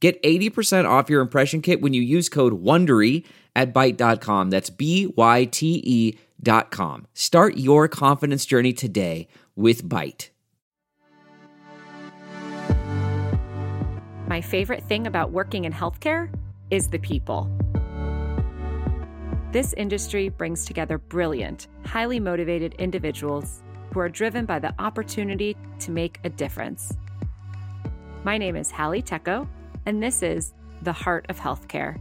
Get 80% off your impression kit when you use code WONDERY at Byte.com. That's Byte.com. Start your confidence journey today with Byte. My favorite thing about working in healthcare is the people. This industry brings together brilliant, highly motivated individuals who are driven by the opportunity to make a difference. My name is Hallie Tecco, and this is The Heart of Healthcare,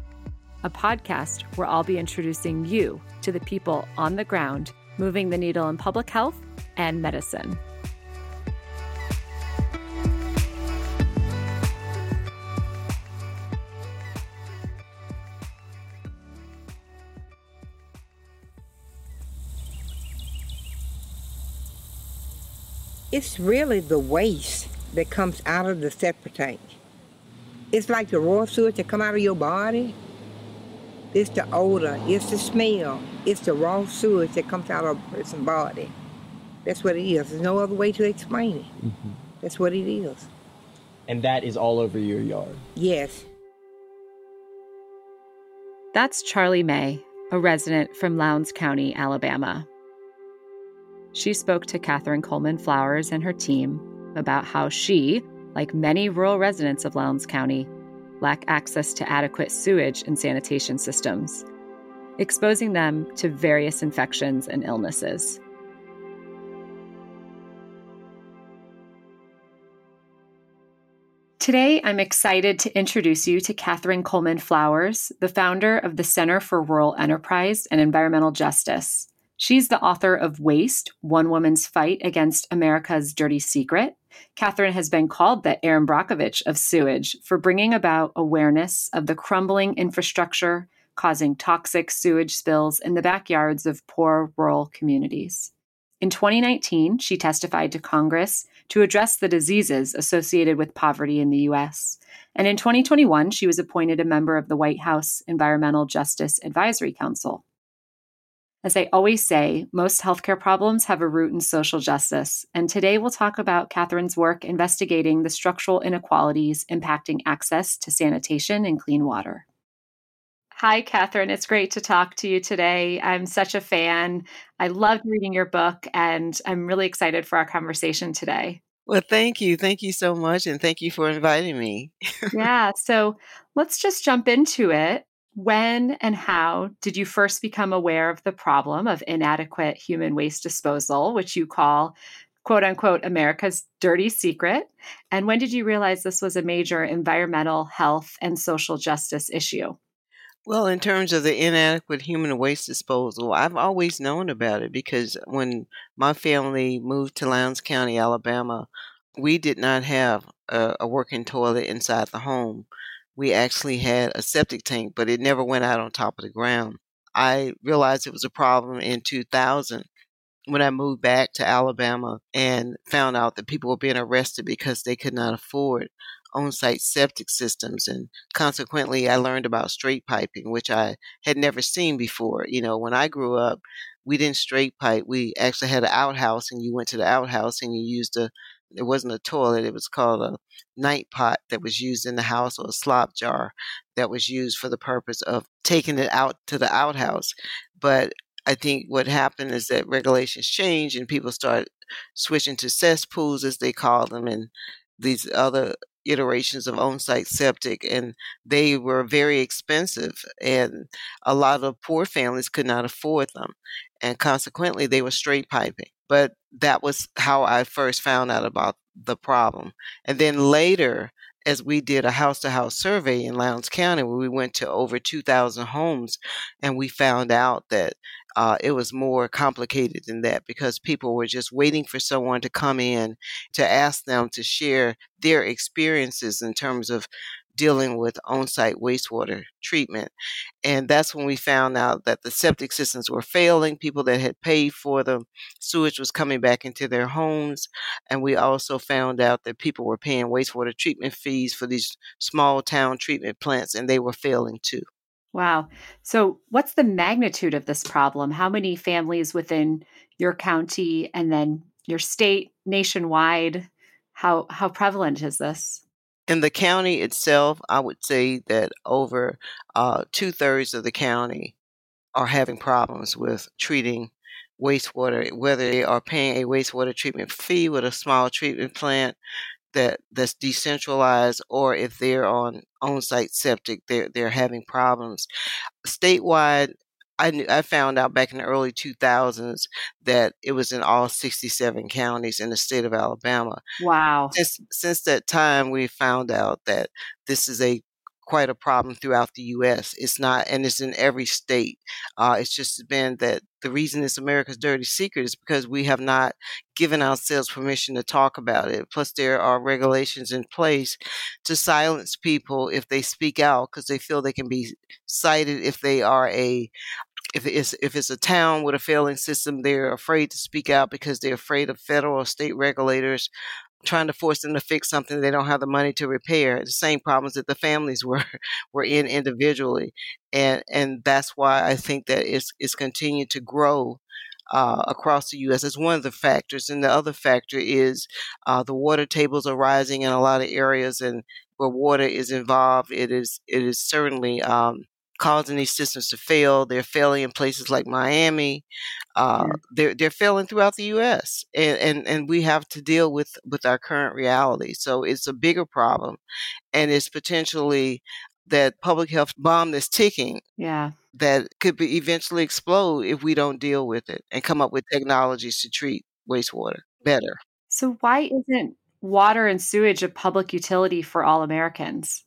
a podcast where I'll be introducing you to the people on the ground moving the needle in public health and medicine. It's really the waste that comes out of the septic tank. It's like the raw sewage that come out of your body. It's the odor, it's the smell, it's the raw sewage that comes out of a person's body. That's what it is. There's no other way to explain it. Mm-hmm. That's what it is. And that is all over your yard? Yes. That's Charlie May, a resident from Lowndes County, Alabama. She spoke to Catherine Coleman Flowers and her team about how she, like many rural residents of Lowndes County, lack access to adequate sewage and sanitation systems, exposing them to various infections and illnesses. Today, I'm excited to introduce you to Catherine Coleman Flowers, the founder of the Center for Rural Enterprise and Environmental Justice. She's the author of Waste: One Woman's Fight Against America's Dirty Secret. Catherine has been called the Erin Brockovich of sewage for bringing about awareness of the crumbling infrastructure causing toxic sewage spills in the backyards of poor rural communities. In 2019, she testified to Congress to address the diseases associated with poverty in the U.S. And in 2021, she was appointed a member of the White House Environmental Justice Advisory Council. As I always say, most healthcare problems have a root in social justice, and today we'll talk about Catherine's work investigating the structural inequalities impacting access to sanitation and clean water. Hi, Catherine. It's great to talk to you today. I'm such a fan. I loved reading your book, and I'm really excited for our conversation today. Well, thank you. Thank you so much, and thank you for inviting me. Yeah, so let's just jump into it. When and how did you first become aware of the problem of inadequate human waste disposal, which you call, quote unquote, America's dirty secret? And when did you realize this was a major environmental, health, and social justice issue? Well, in terms of the inadequate human waste disposal, I've always known about it because when my family moved to Lowndes County, Alabama, we did not have a working toilet inside the home. We actually had a septic tank, but it never went out on top of the ground. I realized it was a problem in 2000 when I moved back to Alabama and found out that people were being arrested because they could not afford on-site septic systems. And consequently, I learned about straight piping, which I had never seen before. You know, when I grew up, we didn't straight pipe. We actually had an outhouse, and you went to the outhouse and you used it wasn't a toilet. It was called a night pot that was used in the house, or a slop jar that was used for the purpose of taking it out to the outhouse. But I think what happened is that regulations changed and people started switching to cesspools, as they call them, and these other iterations of on-site septic, and they were very expensive, and a lot of poor families could not afford them. And consequently, they were straight piping. But that was how I first found out about the problem. And then later, as we did a house-to-house survey in Lowndes County, where we went to over 2,000 homes, and we found out that it was more complicated than that, because people were just waiting for someone to come in to ask them to share their experiences in terms of dealing with on-site wastewater treatment. And that's when we found out that the septic systems were failing, people that had paid for them, sewage was coming back into their homes. And we also found out that people were paying wastewater treatment fees for these small town treatment plants, and they were failing too. Wow. So what's the magnitude of this problem? How many families within your county and then your state, nationwide? How prevalent is this? In the county itself, I would say that over 2/3 of the county are having problems with treating wastewater, whether they are paying a wastewater treatment fee with a small treatment plant that's decentralized, or if they're on-site septic, they're having problems. Statewide, I found out back in the early 2000s that it was in all 67 counties in the state of Alabama. Wow. Since that time, we found out that this is quite a problem throughout the U.S. It's not, and it's in every state. It's just been that the reason it's America's dirty secret is because we have not given ourselves permission to talk about it. Plus, there are regulations in place to silence people if they speak out, because they feel they can be cited if they are if it's a town with a failing system. They're afraid to speak out because they're afraid of federal or state regulators trying to force them to fix something they don't have the money to repair. The same problems that the families were in individually, and that's why I think that it's continued to grow across the U.S. It's one of the factors, and the other factor is the water tables are rising in a lot of areas, and where water is involved, it is certainly causing these systems to fail. They're failing in places like Miami. They're failing throughout the U.S. And we have to deal with our current reality. So it's a bigger problem. And it's potentially that public health bomb that's ticking that could be eventually explode if we don't deal with it and come up with technologies to treat wastewater better. So why isn't water and sewage a public utility for all Americans?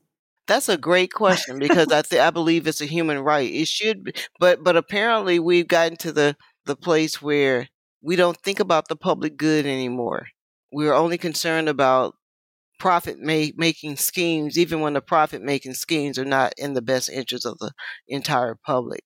That's a great question, because I believe it's a human right. It should be, but apparently we've gotten to the place where we don't think about the public good anymore. We're only concerned about profit-making schemes, even when the profit-making schemes are not in the best interest of the entire public.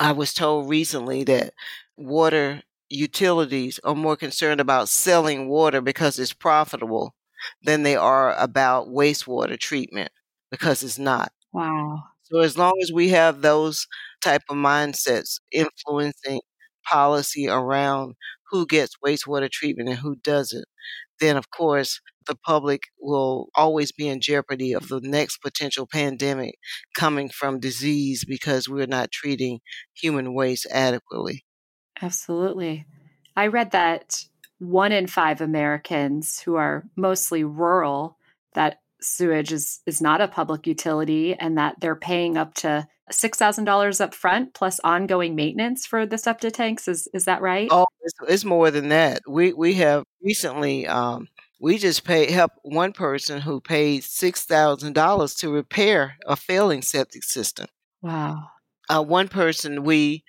I was told recently that water utilities are more concerned about selling water because it's profitable than they are about wastewater treatment, because it's not. Wow. So as long as we have those type of mindsets influencing policy around who gets wastewater treatment and who doesn't, then of course the public will always be in jeopardy of the next potential pandemic coming from disease because we're not treating human waste adequately. Absolutely. I read that 1 in 5 Americans who are mostly rural, that sewage is not a public utility, and that they're paying up to $6,000 up front plus ongoing maintenance for the septic tanks. Is that right? Oh, it's more than that. We have recently we just helped one person who paid $6,000 to repair a failing septic system. Wow. One person we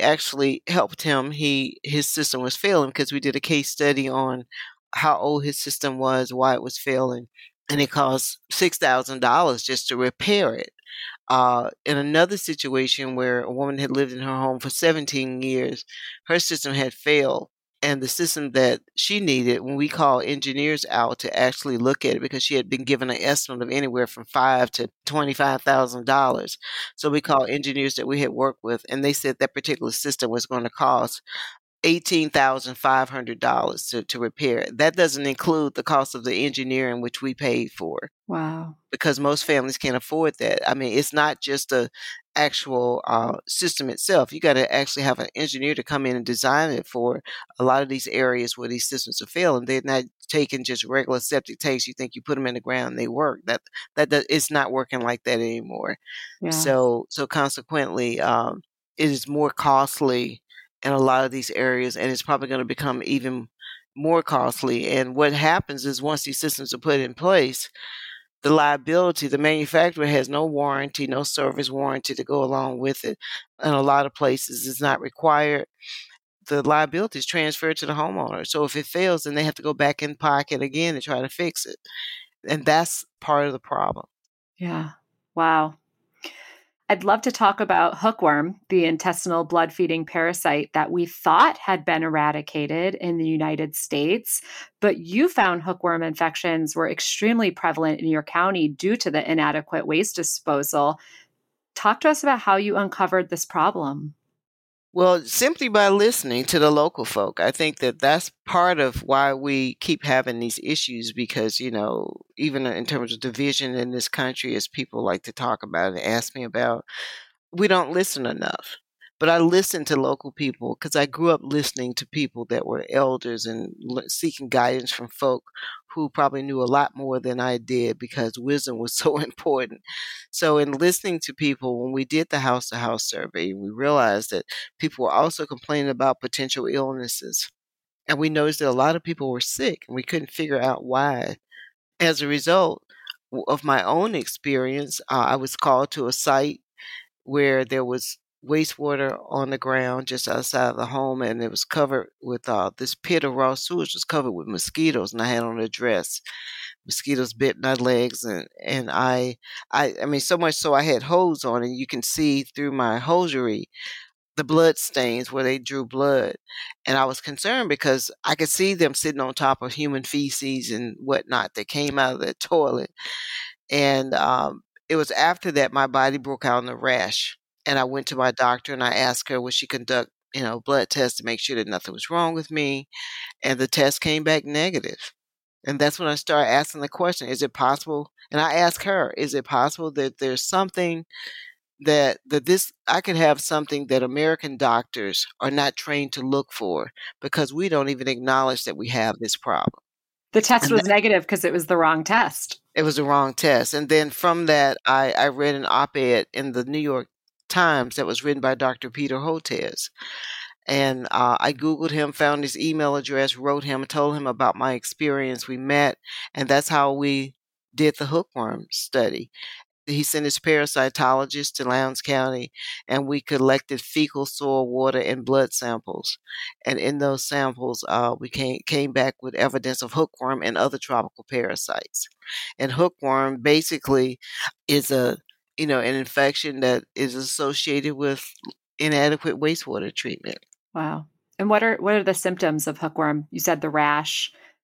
actually helped him. His system was failing because we did a case study on how old his system was, why it was failing. And it costs $6,000 just to repair it. In another situation where a woman had lived in her home for 17 years, her system had failed. And the system that she needed, when we called engineers out to actually look at it, because she had been given an estimate of anywhere from $5,000 to $25,000. So we called engineers that we had worked with, and they said that particular system was going to cost $18,500 to repair it. That doesn't include the cost of the engineering, which we paid for. Wow. Because most families can't afford that. I mean, it's not just the actual system itself. You got to actually have an engineer to come in and design it for a lot of these areas where these systems are failing. They're not taking just regular septic tanks. You think you put them in the ground and they work. That it's not working like that anymore. Yeah. So consequently, it is more costly in a lot of these areas, and it's probably going to become even more costly. And what happens is once these systems are put in place, the liability, the manufacturer has no warranty, no service warranty to go along with it. In a lot of places, it's not required. The liability is transferred to the homeowner. So if it fails, then they have to go back in pocket again and try to fix it. And that's part of the problem. Yeah. Wow. I'd love to talk about hookworm, the intestinal blood-feeding parasite that we thought had been eradicated in the United States, but you found hookworm infections were extremely prevalent in your county due to the inadequate waste disposal. Talk to us about how you uncovered this problem. Well, simply by listening to the local folk. I think that that's part of why we keep having these issues because, you know, even in terms of division in this country, as people like to talk about and ask me about, we don't listen enough. But I listen to local people because I grew up listening to people that were elders and seeking guidance from folk who probably knew a lot more than I did because wisdom was so important. So in listening to people, when we did the house-to-house survey, we realized that people were also complaining about potential illnesses. And we noticed that a lot of people were sick and we couldn't figure out why. As a result of my own experience, I was called to a site where there was wastewater on the ground just outside of the home, and it was covered with this pit of raw sewage was covered with mosquitoes, and I had on a dress. Mosquitoes bit my legs, and I mean so much so I had hose on, and you can see through my hosiery the blood stains where they drew blood. And I was concerned because I could see them sitting on top of human feces and whatnot that came out of the toilet. And it was after that my body broke out in a rash. And I went to my doctor and I asked her, would she conduct, blood tests to make sure that nothing was wrong with me? And the test came back negative. And that's when I started asking the question, is it possible? And I asked her, is it possible that there's something that I could have something that American doctors are not trained to look for because we don't even acknowledge that we have this problem? The test was negative because it was the wrong test. It was the wrong test. And then from that, I read an op-ed in the New York Times that was written by Dr. Peter Hotez. And I Googled him, found his email address, wrote him, told him about my experience. We met, and that's how we did the hookworm study. He sent his parasitologist to Lowndes County, and we collected fecal, soil, water, and blood samples. And in those samples, we came back with evidence of hookworm and other tropical parasites. And hookworm basically is an infection that is associated with inadequate wastewater treatment. Wow. And what are the symptoms of hookworm? You said the rash.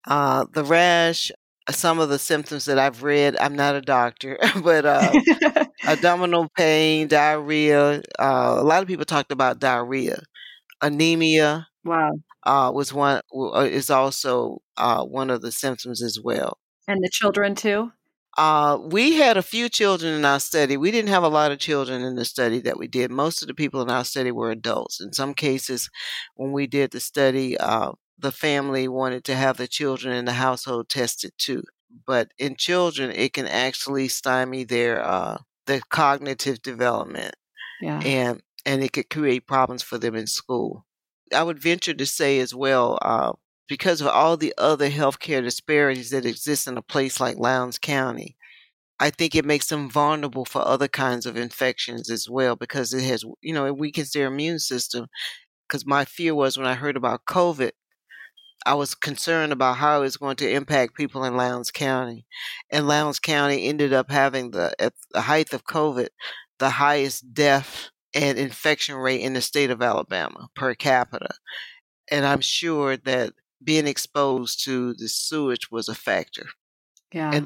The rash, some of the symptoms that I've read, I'm not a doctor, but abdominal pain, diarrhea. A lot of people talked about diarrhea. Anemia. Wow. Is also one of the symptoms as well. And the children too? We had a few children in our study. We didn't have a lot of children in the study that we did. Most of the people in our study were adults. In some cases, when we did the study, the family wanted to have the children in the household tested too. But in children, it can actually stymie their cognitive development. Yeah. And it could create problems for them in school. I would venture to say as well, because of all the other healthcare disparities that exist in a place like Lowndes County, I think it makes them vulnerable for other kinds of infections as well because it has, it weakens their immune system. Because my fear was when I heard about COVID, I was concerned about how it was going to impact people in Lowndes County. And Lowndes County ended up having, at the height of COVID, the highest death and infection rate in the state of Alabama per capita. And I'm sure that being exposed to the sewage was a factor. Yeah. And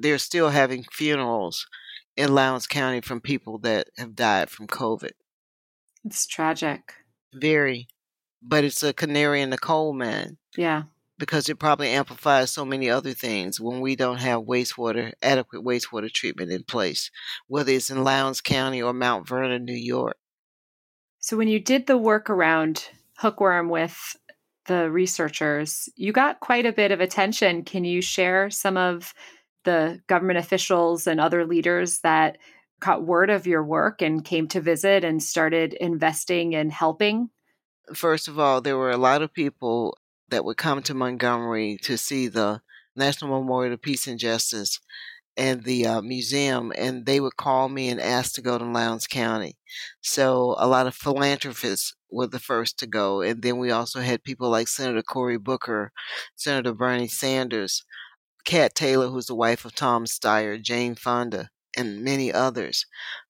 they're still having funerals in Lowndes County from people that have died from COVID. It's tragic. Very. But it's a canary in the coal mine. Yeah. Because it probably amplifies so many other things when we don't have adequate wastewater treatment in place, whether it's in Lowndes County or Mount Vernon, New York. So when you did the work around hookworm with the researchers, you got quite a bit of attention. Can you share some of the government officials and other leaders that caught word of your work and came to visit and started investing and helping? First of all, there were a lot of people that would come to Montgomery to see the National Memorial to Peace and Justice and the museum, and they would call me and ask to go to Lowndes County. So a lot of philanthropists were the first to go. And then we also had people like Senator Cory Booker, Senator Bernie Sanders, Cat Taylor, who's the wife of Tom Steyer, Jane Fonda, and many others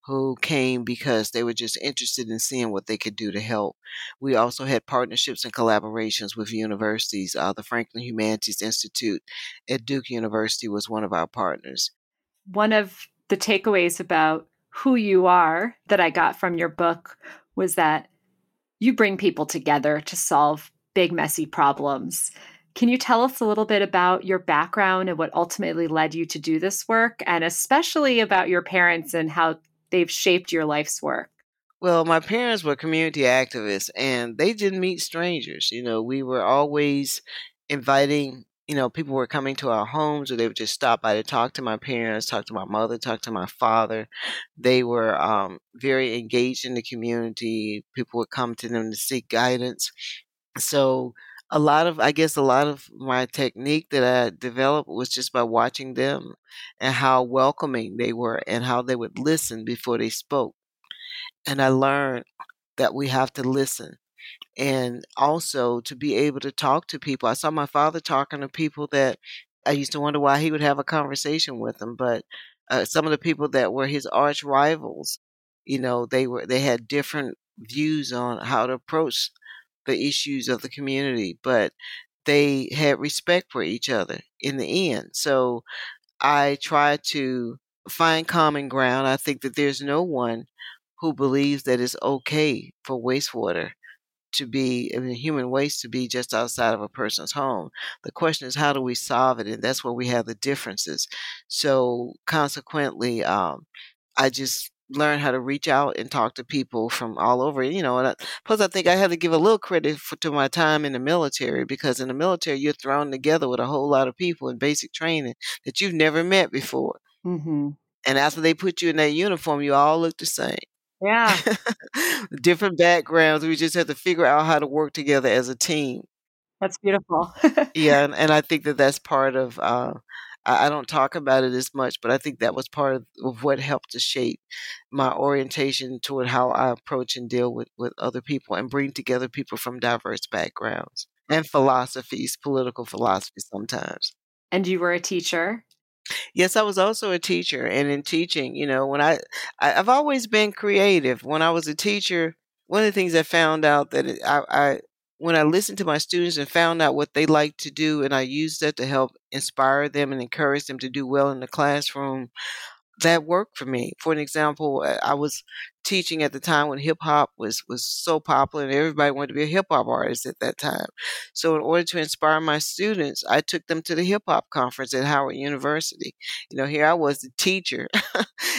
who came because they were just interested in seeing what they could do to help. We also had partnerships and collaborations with universities. The Franklin Humanities Institute at Duke University was one of our partners. One of the takeaways about who you are that I got from your book was that you bring people together to solve big, messy problems. Can you tell us a little bit about your background and what ultimately led you to do this work, and especially about your parents and how they've shaped your life's work? Well, my parents were community activists, and they didn't meet strangers. You know, we were always inviting, you know, people were coming to our homes, or they would just stop by to talk to my parents, talk to my mother, talk to my father. They were very engaged in the community. People would come to them to seek guidance. So a lot of my technique that I developed was just by watching them and how welcoming they were and how they would listen before they spoke. And I learned that we have to listen and also to be able to talk to people. I saw my father talking to people that I used to wonder why he would have a conversation with them, but some of the people that were his arch rivals, you know, they had different views on how to approach the issues of the community, but they had respect for each other in the end. So I try to find common ground. I think that there's no one who believes that it's okay for wastewater to be, I mean, human waste to be just outside of a person's home. The question is, how do we solve it? And that's where we have the differences. So consequently, I just learn how to reach out and talk to people from all over, you know. And plus, I think I had to give a little credit to my time in the military, because in the military, you're thrown together with a whole lot of people in basic training that you've never met before. Mm-hmm. And after they put you in that uniform, you all look the same. Yeah. Different backgrounds. We just have to figure out how to work together as a team. That's beautiful. Yeah. And I think that that's part of, I don't talk about it as much, but I think that was part of what helped to shape my orientation toward how I approach and deal with other people and bring together people from diverse backgrounds and philosophies, political philosophies sometimes. And you were a teacher? Yes, I was also a teacher. And in teaching, you know, when I've always been creative. When I was a teacher, one of the things I found out that when I listened to my students and found out what they like to do, and I used that to help inspire them and encourage them to do well in the classroom, that worked for me. For an example, I was teaching at the time when hip hop was so popular and everybody wanted to be a hip hop artist at that time. So in order to inspire my students, I took them to the hip hop conference at Howard University. You know, here I was the teacher,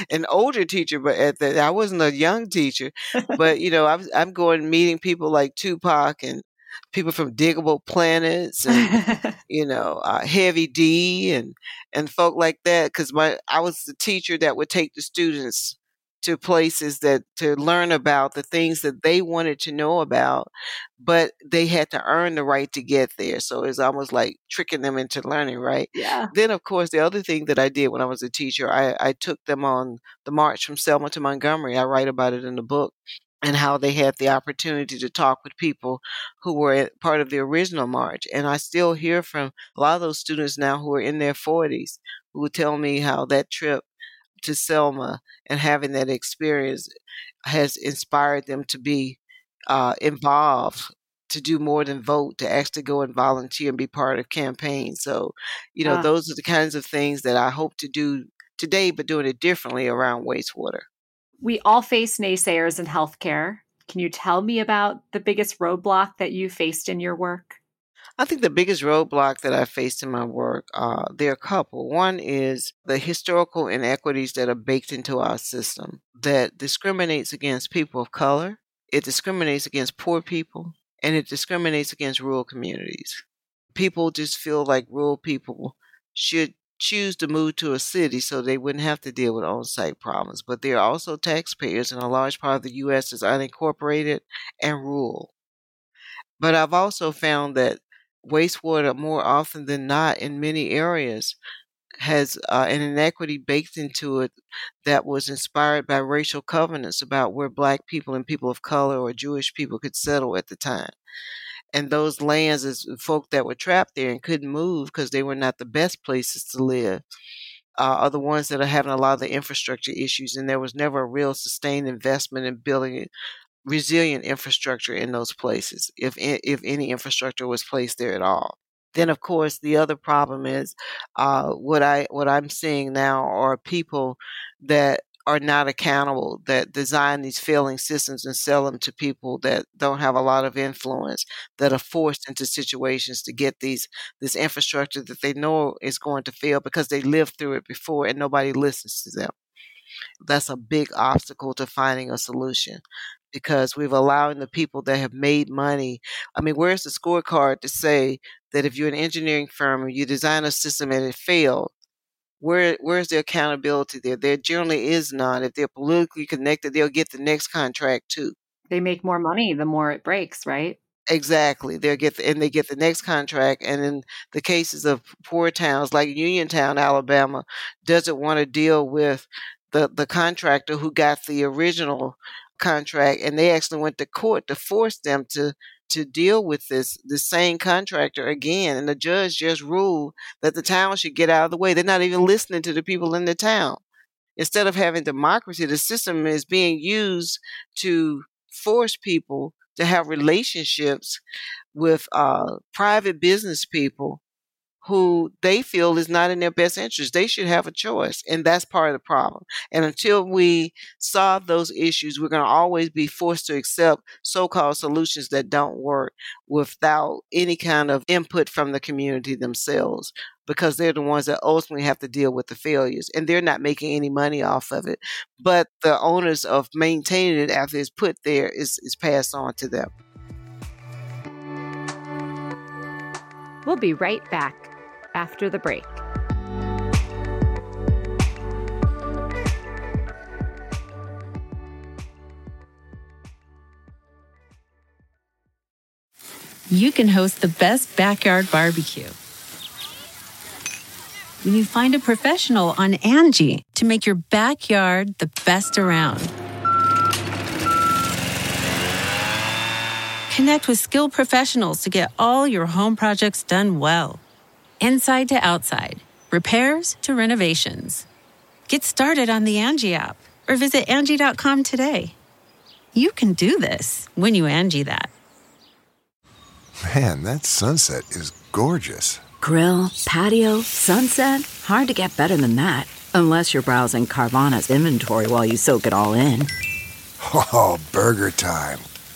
an older teacher, but I wasn't a young teacher, but you know, I'm going meeting people like Tupac and people from Digable Planets and, you know, Heavy D and folk like that. Because I was the teacher that would take the students to places that to learn about the things that they wanted to know about, but they had to earn the right to get there. So it's almost like tricking them into learning, right? Yeah. Then, of course, the other thing that I did when I was a teacher, I took them on the march from Selma to Montgomery. I write about it in the book, and how they had the opportunity to talk with people who were part of the original march. And I still hear from a lot of those students now who are in their 40s who tell me how that trip to Selma and having that experience has inspired them to be involved, to do more than vote, to actually go and volunteer and be part of campaigns. So, you know, those are the kinds of things that I hope to do today, but doing it differently around wastewater. We all face naysayers in healthcare. Can you tell me about the biggest roadblock that you faced in your work? I think the biggest roadblock that I faced in my work, there are a couple. One is the historical inequities that are baked into our system that discriminates against people of color, it discriminates against poor people, and it discriminates against rural communities. People just feel like rural people should choose to move to a city so they wouldn't have to deal with on-site problems. But there are also taxpayers, and a large part of the U.S. is unincorporated and rural. But I've also found that wastewater, more often than not, in many areas has an inequity baked into it that was inspired by racial covenants about where Black people and people of color or Jewish people could settle at the time. And those lands is folk that were trapped there and couldn't move because they were not the best places to live are the ones that are having a lot of the infrastructure issues. And there was never a real sustained investment in building resilient infrastructure in those places, if any infrastructure was placed there at all. Then, of course, the other problem is what I'm seeing now are people that are not accountable, that design these failing systems and sell them to people that don't have a lot of influence, that are forced into situations to get this infrastructure that they know is going to fail because they lived through it before and nobody listens to them. That's a big obstacle to finding a solution, because we've allowed the people that have made money. I mean, where's the scorecard to say that if you're an engineering firm and you design a system and it failed, where's the accountability there? There generally is none. If they're politically connected, they'll get the next contract too. They make more money the more it breaks, right? Exactly. They get the next contract. And in the cases of poor towns like Uniontown, Alabama, doesn't want to deal with the contractor who got the original contract, and they actually went to court to force them to deal with the same contractor again. And the judge just ruled that the town should get out of the way. They're not even listening to the people in the town. Instead of having democracy, the system is being used to force people to have relationships with private business people who they feel is not in their best interest. They should have a choice. And that's part of the problem. And until we solve those issues, we're going to always be forced to accept so-called solutions that don't work without any kind of input from the community themselves, because they're the ones that ultimately have to deal with the failures. And they're not making any money off of it. But the onus of maintaining it after it's put there is passed on to them. We'll be right back after the break. You can host the best backyard barbecue when you find a professional on Angie to make your backyard the best around. Connect with skilled professionals to get all your home projects done well. Inside to outside, repairs to renovations. Get started on the Angie app or visit Angie.com today. You can do this when you Angie that. Man, that sunset is gorgeous. Grill, patio, sunset. Hard to get better than that. Unless you're browsing Carvana's inventory while you soak it all in. Oh, burger time.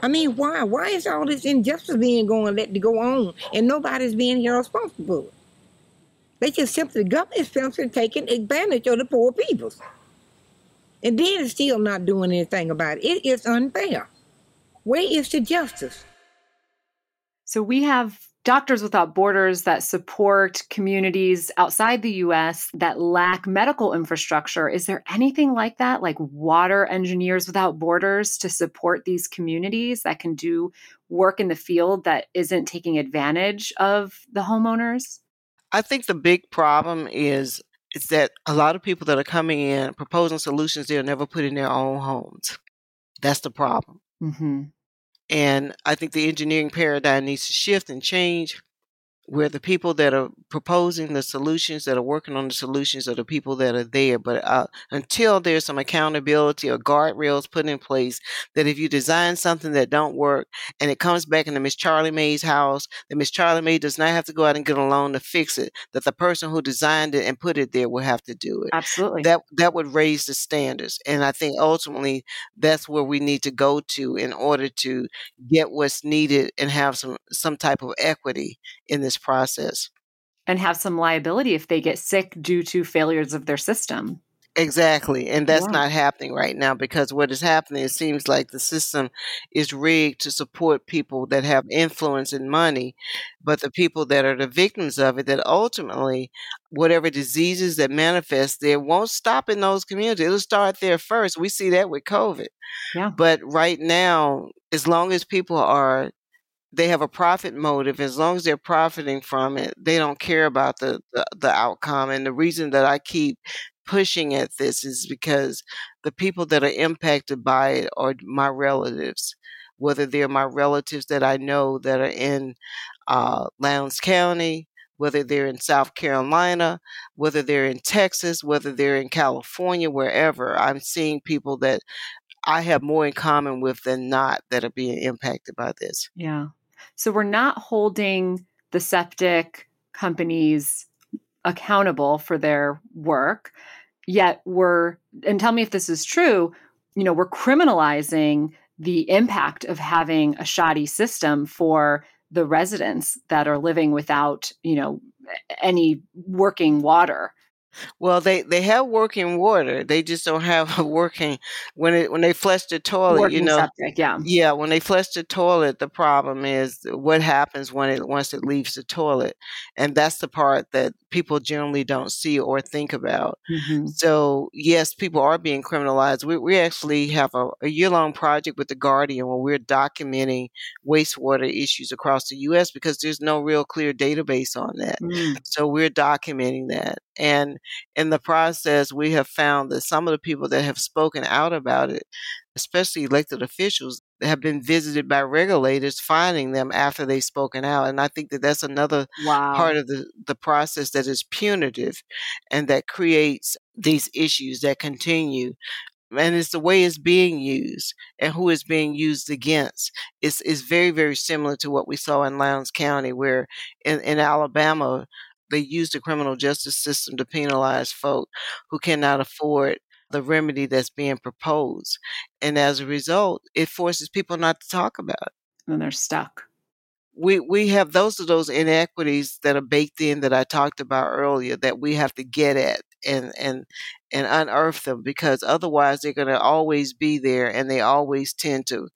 I mean, why? Why is all this injustice being let go on and nobody's being responsible? They just simply, the government is simply taking advantage of the poor people. And then it's still not doing anything about it. It is unfair. Where is the justice? So we have Doctors Without Borders that support communities outside the U.S. that lack medical infrastructure. Is there anything like that, like Water Engineers Without Borders, to support these communities that can do work in the field that isn't taking advantage of the homeowners? I think the big problem is that a lot of people that are coming in proposing solutions they'll never put in their own homes. That's the problem. Mm-hmm. And I think the engineering paradigm needs to shift and change where the people that are proposing the solutions, that are working on the solutions, are the people that are there. But until there's some accountability or guardrails put in place, that if you design something that don't work and it comes back into Miss Charlie May's house, that Miss Charlie May does not have to go out and get a loan to fix it, that the person who designed it and put it there will have to do it. Absolutely. That would raise the standards. And I think ultimately that's where we need to go to in order to get what's needed and have some type of equity in this process. And have some liability if they get sick due to failures of their system. Exactly. And that's not happening right now, because what is happening, it seems like the system is rigged to support people that have influence and money, but the people that are the victims of it, that ultimately whatever diseases that manifest there won't stop in those communities. It'll start there first. We see that with COVID. Yeah. But right now, as long as people are they have a profit motive. As long as they're profiting from it, they don't care about the outcome. And the reason that I keep pushing at this is because the people that are impacted by it are my relatives, whether they're my relatives that I know that are in Lowndes County, whether they're in South Carolina, whether they're in Texas, whether they're in California, wherever. I'm seeing people that I have more in common with than not that are being impacted by this. Yeah. So we're not holding the septic companies accountable for their work, yet we're, and tell me if this is true, you know, we're criminalizing the impact of having a shoddy system for the residents that are living without, you know, any working water. Well, they have working water. They just don't have a working when they flush the toilet. Working, you know, septic, yeah. When they flush the toilet, the problem is what happens when it once it leaves the toilet, and that's the part that people generally don't see or think about. Mm-hmm. So yes, people are being criminalized. We actually have a year-long project with The Guardian where we're documenting wastewater issues across the U.S. because there's no real clear database on that. Mm. So we're documenting that. And in the process, we have found that some of the people that have spoken out about it, especially elected officials, have been visited by regulators finding them after they've spoken out. And I think that that's another part of the process that is punitive and that creates these issues that continue. And it's the way it's being used and who it's being used against. It's very, very similar to what we saw in Lowndes County, where in Alabama, they use the criminal justice system to penalize folk who cannot afford the remedy that's being proposed. And as a result, it forces people not to talk about it. And they're stuck. We have those inequities that are baked in that I talked about earlier that we have to get at and unearth them, because otherwise they're going to always be there, and they always tend to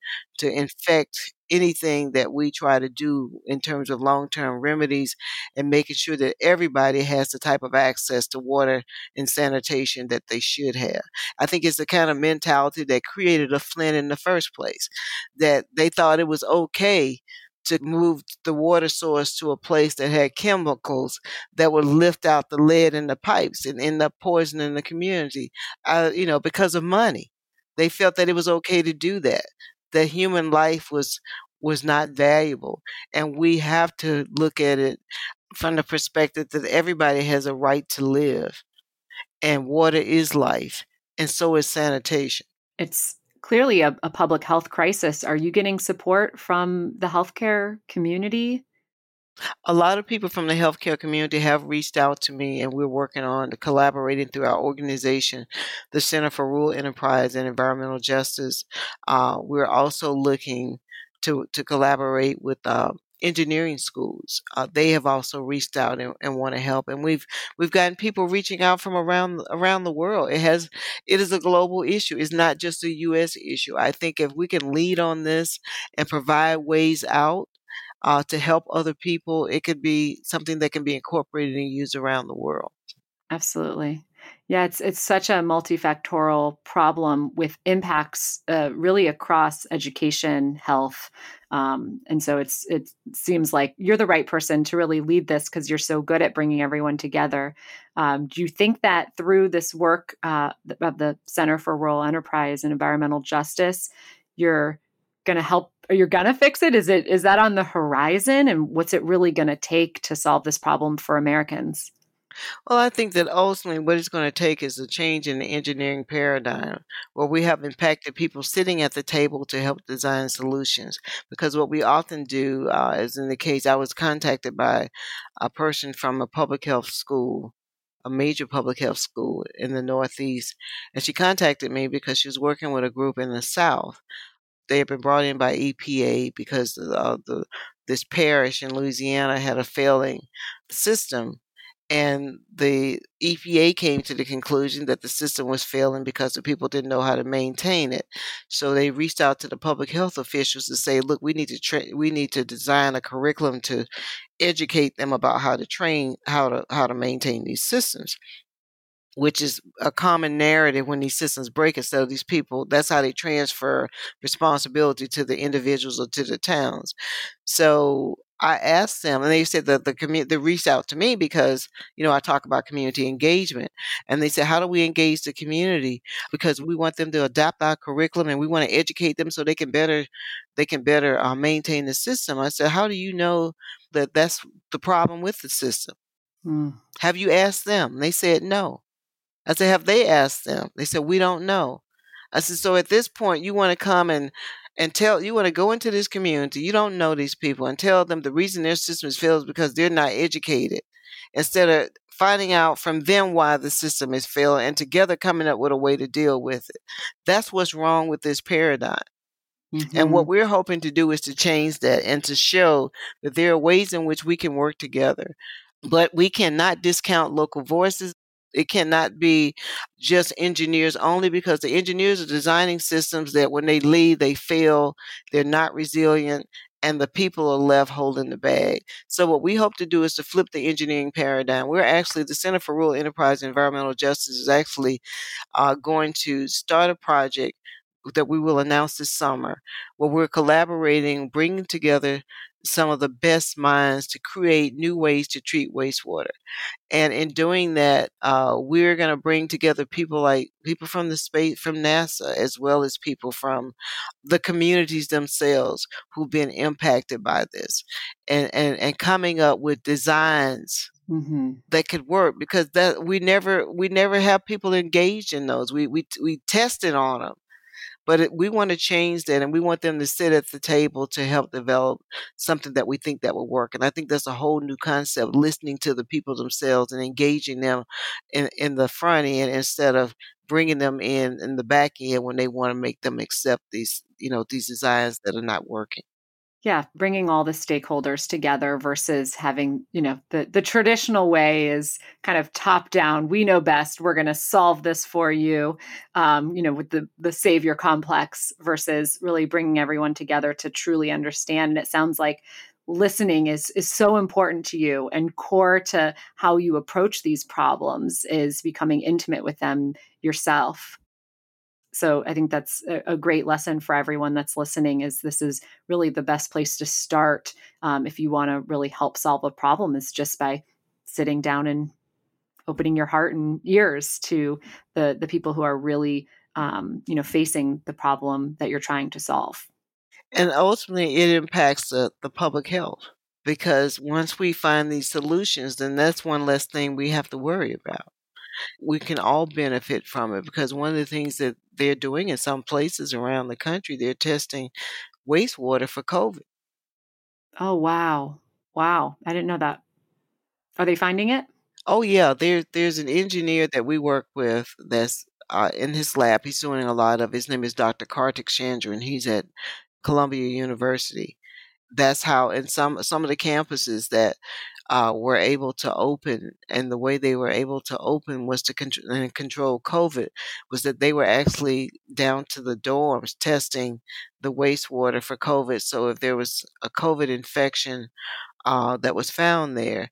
infect anything that we try to do in terms of long-term remedies and making sure that everybody has the type of access to water and sanitation that they should have. I think it's the kind of mentality that created a Flint in the first place, that they thought it was okay to move the water source to a place that had chemicals that would lift out the lead in the pipes and end up poisoning the community, because of money. They felt that it was okay to do that. That human life was not valuable. And we have to look at it from the perspective that everybody has a right to live. And water is life. And so is sanitation. It's clearly a public health crisis. Are you getting support from the healthcare community? A lot of people from the healthcare community have reached out to me, and we're working on collaborating through our organization, the Center for Rural Enterprise and Environmental Justice. We're also looking to collaborate with engineering schools. They have also reached out and want to help, and we've gotten people reaching out from around the world. It is a global issue. It's not just a U.S. issue. I think if we can lead on this and provide ways out to help other people, it could be something that can be incorporated and used around the world. Absolutely. Yeah, it's such a multifactorial problem with impacts really across education, health. And so it seems like you're the right person to really lead this because you're so good at bringing everyone together. Do you think that through this work of the Center for Rural Enterprise and Environmental Justice, you're going to help? Are you going to fix it? Is that on the horizon? And what's it really going to take to solve this problem for Americans? Well, I think that ultimately what it's going to take is a change in the engineering paradigm where we have impacted people sitting at the table to help design solutions. Because what we often do, as in the case, I was contacted by a person from a public health school, a major public health school in the Northeast, and she contacted me because she was working with a group in the South. They had been brought in by EPA because this parish in Louisiana had a failing system. And the EPA came to the conclusion that the system was failing because the people didn't know how to maintain it. So they reached out to the public health officials to say, look, we need to design a curriculum to educate them about how to train, how to maintain these systems, which is a common narrative when these systems break. Instead of these people, that's how they transfer responsibility to the individuals or to the towns. So I asked them, and they said that they reached out to me because, you know, I talk about community engagement. And they said, how do we engage the community? Because we want them to adapt our curriculum and we want to educate them so they can better maintain the system. I said, how do you know that that's the problem with the system? Have you asked them? They said, no. I said, have they asked them? They said, we don't know. I said, so at this point, you want to come and tell, you want to go into this community, you don't know these people, and tell them the reason their system is failed is because they're not educated, instead of finding out from them why the system is failing and together coming up with a way to deal with it. That's what's wrong with this paradigm. Mm-hmm. And what we're hoping to do is to change that and to show that there are ways in which we can work together. But we cannot discount local voices. It cannot be just engineers only, because the engineers are designing systems that when they leave, they fail, they're not resilient, and the people are left holding the bag. So what we hope to do is to flip the engineering paradigm. We're actually, the Center for Rural Enterprise and Environmental Justice is actually going to start a project that we will announce this summer, where we're collaborating, bringing together some of the best minds to create new ways to treat wastewater. And in doing that, we're going to bring together people from the space, from NASA, as well as people from the communities themselves who've been impacted by this, and coming up with designs mm-hmm. that could work, because that we never have people engaged in those. We tested on them. But we want to change that, and we want them to sit at the table to help develop something that we think that will work. And I think that's a whole new concept, listening to the people themselves and engaging them in the front end instead of bringing them in the back end when they want to make them accept these, you know, these designs that are not working. Yeah, bringing all the stakeholders together versus having, you know, the traditional way is kind of top down. We know best. We're going to solve this for you, you know, with the savior complex, versus really bringing everyone together to truly understand. And it sounds like listening is so important to you, and core to how you approach these problems is becoming intimate with them yourself. So I think that's a great lesson for everyone that's listening, is this is really the best place to start if you want to really help solve a problem, is just by sitting down and opening your heart and ears to the people who are really, you know, facing the problem that you're trying to solve. And ultimately, it impacts the public health, because once we find these solutions, then that's one less thing we have to worry about. We can all benefit from it, because one of the things that they're doing in some places around the country, they're testing wastewater for COVID. Oh, wow. Wow. I didn't know that. Are they finding it? Oh, yeah. There's an engineer that we work with that's in his lab. He's doing a lot of, his name is Dr. Karthik Shandran. He's at Columbia University. That's how in some of the campuses that were able to open, and the way they were able to open was to control COVID, was that they were actually down to the dorms testing the wastewater for COVID. So if there was a COVID infection that was found there,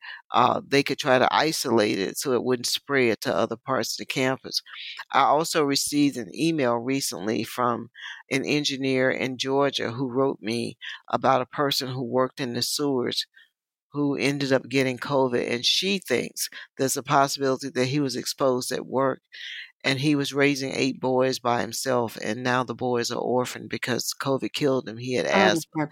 they could try to isolate it so it wouldn't spread to other parts of the campus. I also received an email recently from an engineer in Georgia who wrote me about a person who worked in the sewers who ended up getting COVID, and she thinks there's a possibility that he was exposed at work. and he was raising 8 boys by himself, and now the boys are orphaned because COVID killed him. He had asthma,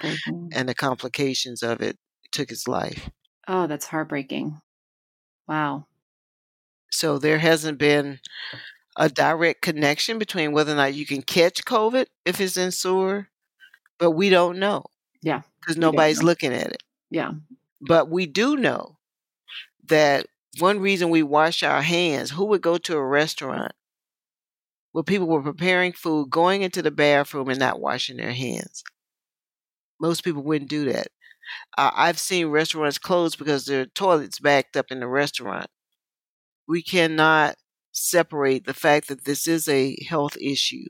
and the complications of it took his life. Oh, that's heartbreaking. Wow. So there hasn't been a direct connection between whether or not you can catch COVID if it's in sewer, but we don't know. Yeah. Because nobody's looking at it. Yeah. But we do know that one reason we wash our hands, who would go to a restaurant where people were preparing food, going into the bathroom and not washing their hands? Most people wouldn't do that. I've seen restaurants closed because their toilets backed up in the restaurant. We cannot separate the fact that this is a health issue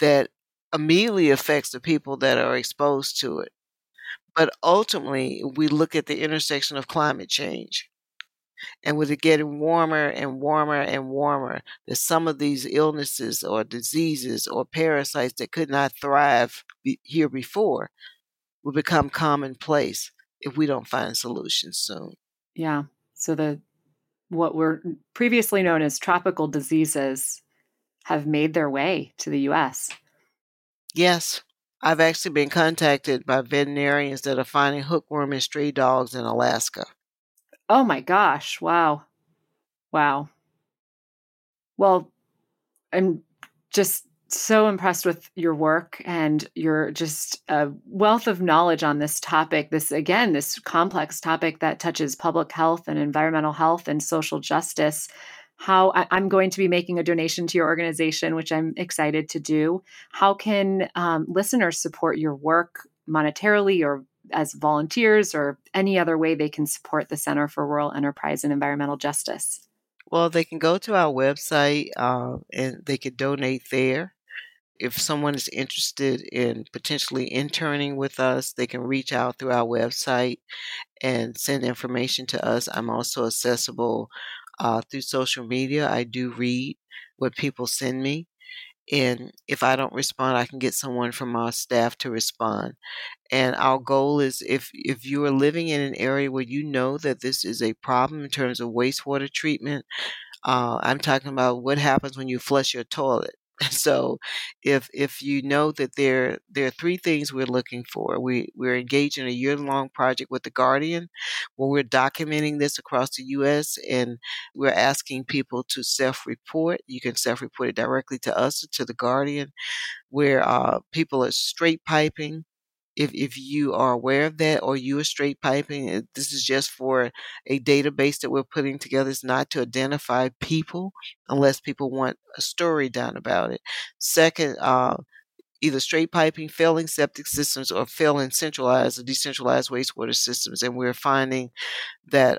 that immediately affects the people that are exposed to it. But ultimately, we look at the intersection of climate change. And with it getting warmer and warmer and warmer, there's some of these illnesses or diseases or parasites that could not thrive here before will become commonplace if we don't find solutions soon. Yeah. So what were previously known as tropical diseases have made their way to the U.S. Yes. I've actually been contacted by veterinarians that are finding hookworm and stray dogs in Alaska. Oh my gosh. Wow. Wow. Well, I'm just so impressed with your work, and you're just a wealth of knowledge on this topic. This complex topic that touches public health and environmental health and social justice. How I'm going to be making a donation to your organization, which I'm excited to do. How can listeners support your work monetarily or as volunteers, or any other way they can support the Center for Rural Enterprise and Environmental Justice? Well, they can go to our website and they could donate there. If someone is interested in potentially interning with us, they can reach out through our website and send information to us. I'm also accessible through social media. I do read what people send me. And if I don't respond, I can get someone from our staff to respond. And our goal is if you are living in an area where you know that this is a problem in terms of wastewater treatment, I'm talking about what happens when you flush your toilet. So if you know that there are 3 things we're looking for, we're engaged in a year-long project with The Guardian where we're documenting this across the U.S. and we're asking people to self-report. You can self-report it directly to us or to The Guardian, where people are straight piping. If you are aware of that or you are straight piping, this is just for a database that we're putting together. It's not to identify people unless people want a story done about it. Second, either straight piping, failing septic systems, or failing centralized or decentralized wastewater systems. And we're finding that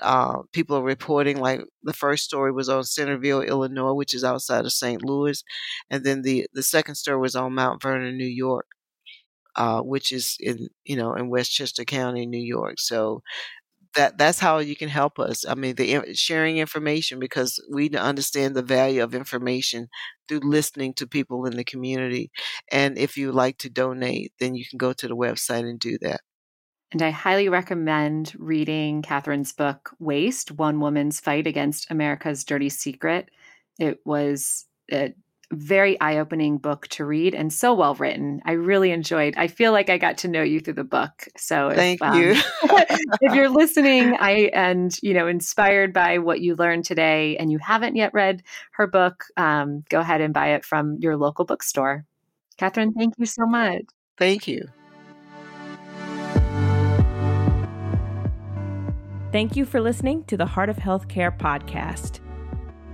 people are reporting, like the first story was on Centerville, Illinois, which is outside of St. Louis. And then the second story was on Mount Vernon, New York. Which is in Westchester County, New York. So that's how you can help us. I mean, the sharing information, because we understand the value of information through listening to people in the community. And if you like to donate, then you can go to the website and do that. And I highly recommend reading Catherine's book, Waste: One Woman's Fight Against America's Dirty Secret. It was very eye-opening book to read and so well written. I really enjoyed. I feel like I got to know you through the book. So thank you. If you're listening, inspired by what you learned today, and you haven't yet read her book, go ahead and buy it from your local bookstore. Catherine, thank you so much. Thank you. Thank you for listening to the Heart of Healthcare podcast.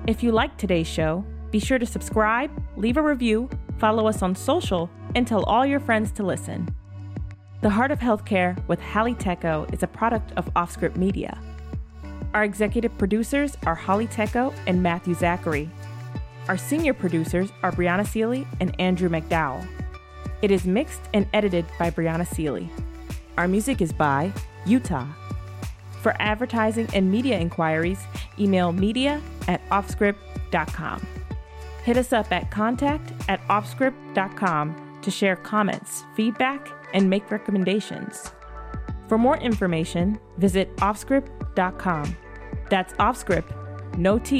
If you like today's show, be sure to subscribe, leave a review, follow us on social, and tell all your friends to listen. The Heart of Healthcare with Holly Tecco is a product of Offscript Media. Our executive producers are Holly Tecco and Matthew Zachary. Our senior producers are Brianna Seely and Andrew McDowell. It is mixed and edited by Brianna Seely. Our music is by Utah. For advertising and media inquiries, email media@offscript.com. Hit us up at contact@offscript.com to share comments, feedback, and make recommendations. For more information, visit offscript.com. That's offscript.com.